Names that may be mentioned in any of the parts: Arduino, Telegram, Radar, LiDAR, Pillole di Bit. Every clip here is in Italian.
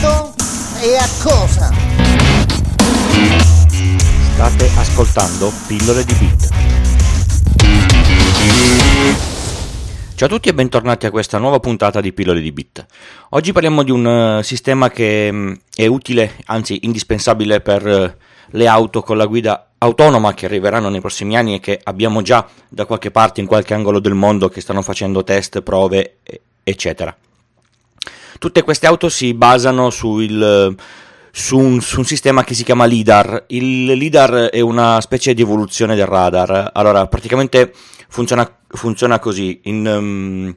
modo e a cosa? State ascoltando Pillole di Bit. Ciao a tutti e bentornati a questa nuova puntata di Pillole di Bit. Oggi parliamo di un sistema che è utile, anzi indispensabile per le auto con la guida autonoma che arriveranno nei prossimi anni e che abbiamo già da qualche parte in qualche angolo del mondo che stanno facendo test, prove eccetera. Tutte queste auto si basano su un sistema che si chiama LiDAR. Il LiDAR è una specie di evoluzione del radar. Allora, praticamente funziona così. Nella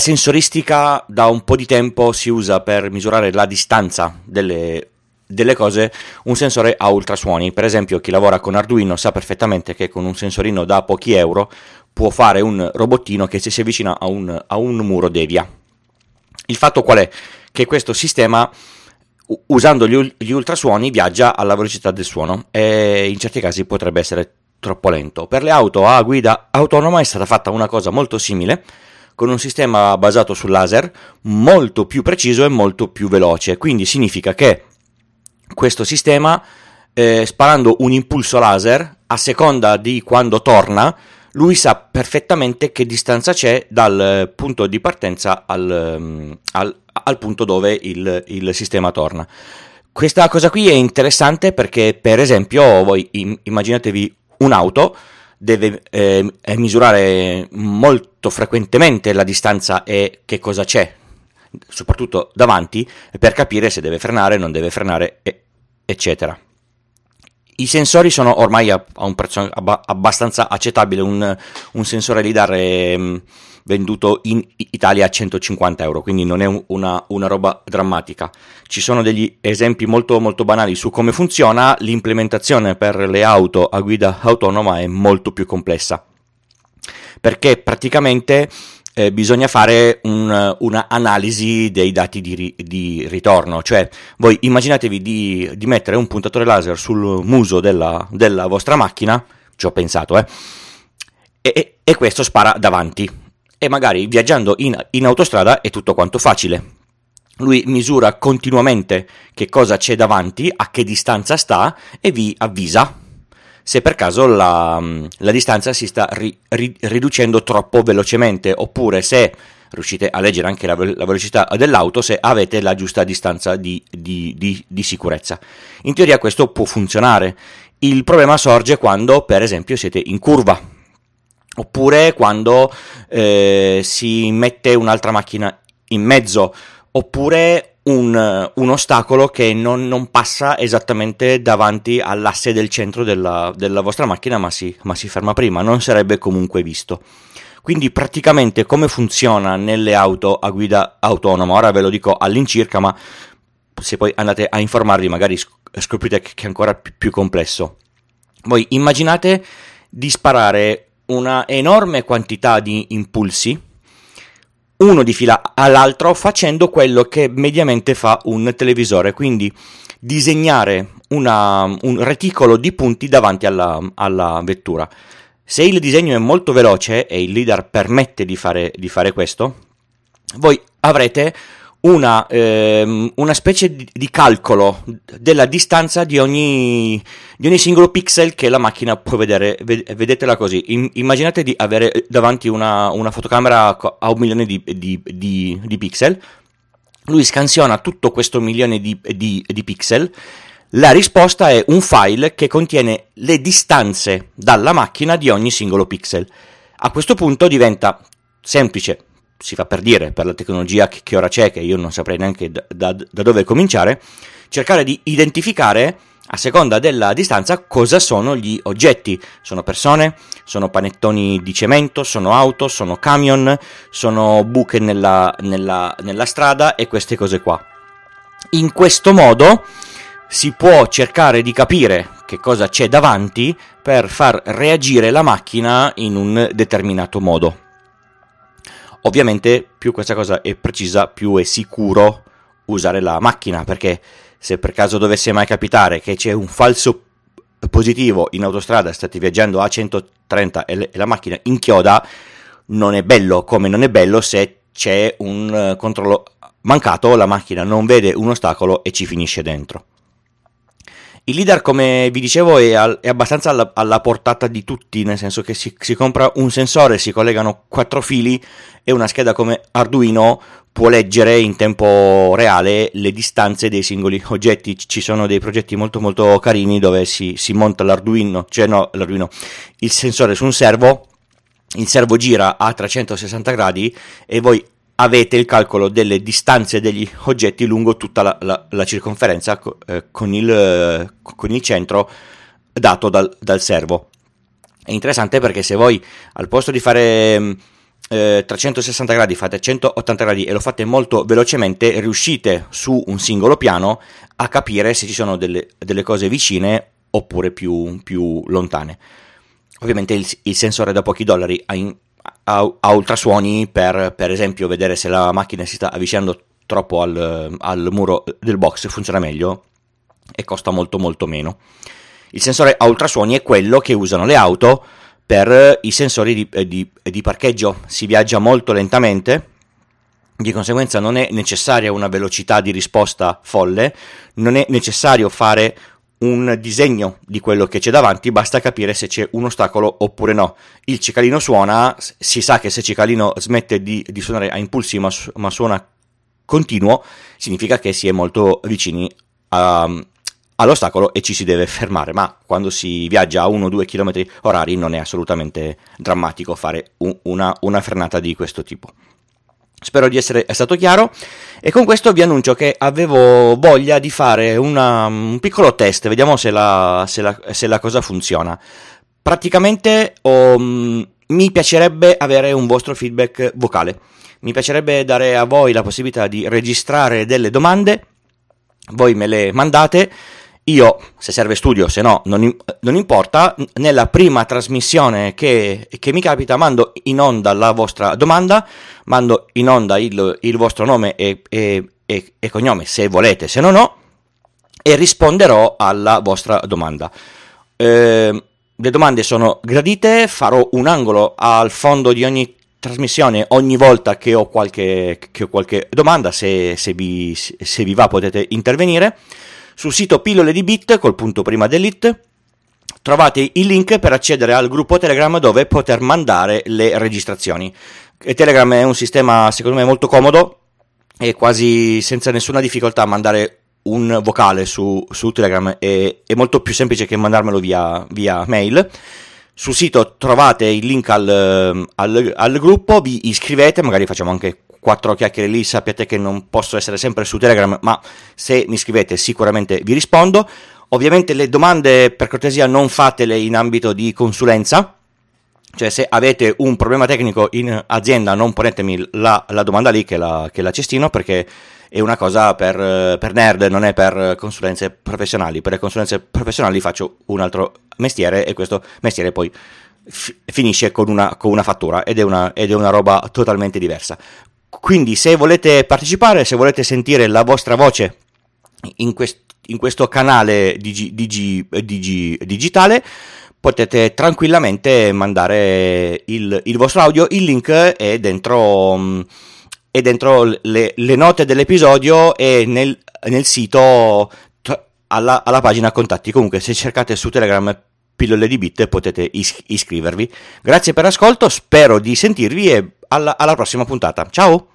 sensoristica da un po' di tempo si usa per misurare la distanza delle cose un sensore a ultrasuoni. Per esempio, chi lavora con Arduino sa perfettamente che con un sensorino da pochi euro può fare un robottino che se si avvicina a un muro devia. Il fatto qual è? Che questo sistema, usando gli ultrasuoni, viaggia alla velocità del suono e in certi casi potrebbe essere troppo lento. Per le auto a guida autonoma è stata fatta una cosa molto simile, con un sistema basato sul laser molto più preciso e molto più veloce. Quindi significa che questo sistema, sparando un impulso laser, a seconda di quando torna, lui sa perfettamente che distanza c'è dal punto di partenza al punto dove il sistema torna. Questa cosa qui è interessante perché, per esempio, voi immaginatevi un'auto deve misurare molto frequentemente la distanza e che cosa c'è, soprattutto davanti, per capire se deve frenare, non deve frenare, eccetera. I sensori sono ormai a un prezzo abbastanza accettabile. Un sensore LiDAR è venduto in Italia a 150 euro, quindi non è una roba drammatica. Ci sono degli esempi molto molto banali su come funziona. L'implementazione per le auto a guida autonoma è molto più complessa perché praticamente bisogna fare una analisi dei dati di ritorno. Cioè, voi immaginatevi di mettere un puntatore laser sul muso della vostra macchina, ci ho pensato, e questo spara davanti, e magari viaggiando in autostrada è tutto quanto facile. Lui misura continuamente che cosa c'è davanti, a che distanza sta, e vi avvisa se per caso la distanza si sta riducendo troppo velocemente, oppure se riuscite a leggere anche la velocità dell'auto, se avete la giusta distanza di sicurezza. In teoria questo può funzionare. Il problema sorge quando, per esempio, siete in curva, oppure quando si mette un'altra macchina in mezzo, oppure un ostacolo che non passa esattamente davanti all'asse del centro della vostra macchina, ma si ferma prima, non sarebbe comunque visto. Quindi praticamente come funziona nelle auto a guida autonoma? Ora ve lo dico all'incirca, ma se poi andate a informarvi magari scoprite che è ancora più complesso. Voi immaginate di sparare una enorme quantità di impulsi, uno di fila all'altro, facendo quello che mediamente fa un televisore, quindi disegnare un reticolo di punti davanti alla vettura. Se il disegno è molto veloce, e il LiDAR permette di fare questo, voi avrete una specie di calcolo della distanza di ogni singolo pixel che la macchina può vedere. Vedetela così: immaginate di avere davanti una fotocamera a 1 milione di pixel. Lui scansiona tutto questo 1 milione di pixel. La risposta è un file che contiene le distanze dalla macchina di ogni singolo pixel. A questo punto diventa semplice. Si fa per dire, per la tecnologia che ora c'è, che io non saprei neanche da dove cominciare, cercare di identificare a seconda della distanza cosa sono gli oggetti. Sono persone, sono panettoni di cemento, sono auto, sono camion, sono buche nella strada e queste cose qua. In questo modo si può cercare di capire che cosa c'è davanti per far reagire la macchina in un determinato modo. Ovviamente più questa cosa è precisa, più è sicuro usare la macchina, perché se per caso dovesse mai capitare che c'è un falso positivo in autostrada, state viaggiando a 130 e la macchina inchioda, non è bello, come non è bello se c'è un controllo Mancato, la macchina non vede un ostacolo e ci finisce dentro. Il LiDAR, come vi dicevo, è abbastanza alla portata di tutti, nel senso che si compra un sensore, si collegano 4 fili e una scheda come Arduino può leggere in tempo reale le distanze dei singoli oggetti. Ci sono dei progetti molto molto carini dove si monta il sensore su un servo, il servo gira a 360 gradi e voi avete il calcolo delle distanze degli oggetti lungo tutta la circonferenza con il centro dato dal servo. È interessante perché se voi al posto di fare 360 gradi fate 180 gradi e lo fate molto velocemente, riuscite su un singolo piano a capire se ci sono delle cose vicine oppure più lontane. Ovviamente il sensore da pochi dollari a ultrasuoni per esempio vedere se la macchina si sta avvicinando troppo al muro del box funziona meglio e costa molto molto meno. Il sensore a ultrasuoni è quello che usano le auto per i sensori di parcheggio. Si viaggia molto lentamente, di conseguenza non è necessaria una velocità di risposta folle, non è necessario fare un disegno di quello che c'è davanti, basta capire se c'è un ostacolo oppure no. Il cicalino suona, si sa che se il cicalino smette di suonare a impulsi ma suona continuo, significa che si è molto vicini all'ostacolo e ci si deve fermare, ma quando si viaggia a 1-2 km orari non è assolutamente drammatico fare una frenata di questo tipo. Spero di essere stato chiaro, e con questo vi annuncio che avevo voglia di fare un piccolo test, vediamo se la cosa funziona. Praticamente mi piacerebbe avere un vostro feedback vocale, mi piacerebbe dare a voi la possibilità di registrare delle domande, voi me le mandate, io se serve studio, se no non importa, nella prima trasmissione che mi capita mando in onda la vostra domanda, mando in onda il vostro nome e cognome se volete, se no no, e risponderò alla vostra domanda. Le domande sono gradite, farò un angolo al fondo di ogni trasmissione ogni volta che ho qualche domanda, se vi va potete intervenire. Sul sito Pillole di Bit .it trovate il link per accedere al gruppo Telegram dove poter mandare le registrazioni. Telegram è un sistema secondo me molto comodo e quasi senza nessuna difficoltà mandare un vocale su Telegram è molto più semplice che mandarmelo via mail. Sul sito trovate il link al gruppo, vi iscrivete, magari facciamo anche 4 chiacchiere lì, sappiate che non posso essere sempre su Telegram, ma se mi scrivete sicuramente vi rispondo. Ovviamente le domande per cortesia non fatele in ambito di consulenza, cioè se avete un problema tecnico in azienda non ponetemi la domanda lì che la cestino, perché è una cosa per nerd, non è per consulenze professionali. Per le consulenze professionali faccio un altro mestiere e questo mestiere poi finisce con una fattura ed è una roba totalmente diversa. Quindi se volete partecipare, se volete sentire la vostra voce in questo canale digitale, potete tranquillamente mandare il vostro audio, il link è dentro le note dell'episodio e nel sito alla pagina contatti. Comunque se cercate su Telegram Pillole di Bit potete iscrivervi. Grazie per l'ascolto, spero di sentirvi e alla prossima puntata. Ciao!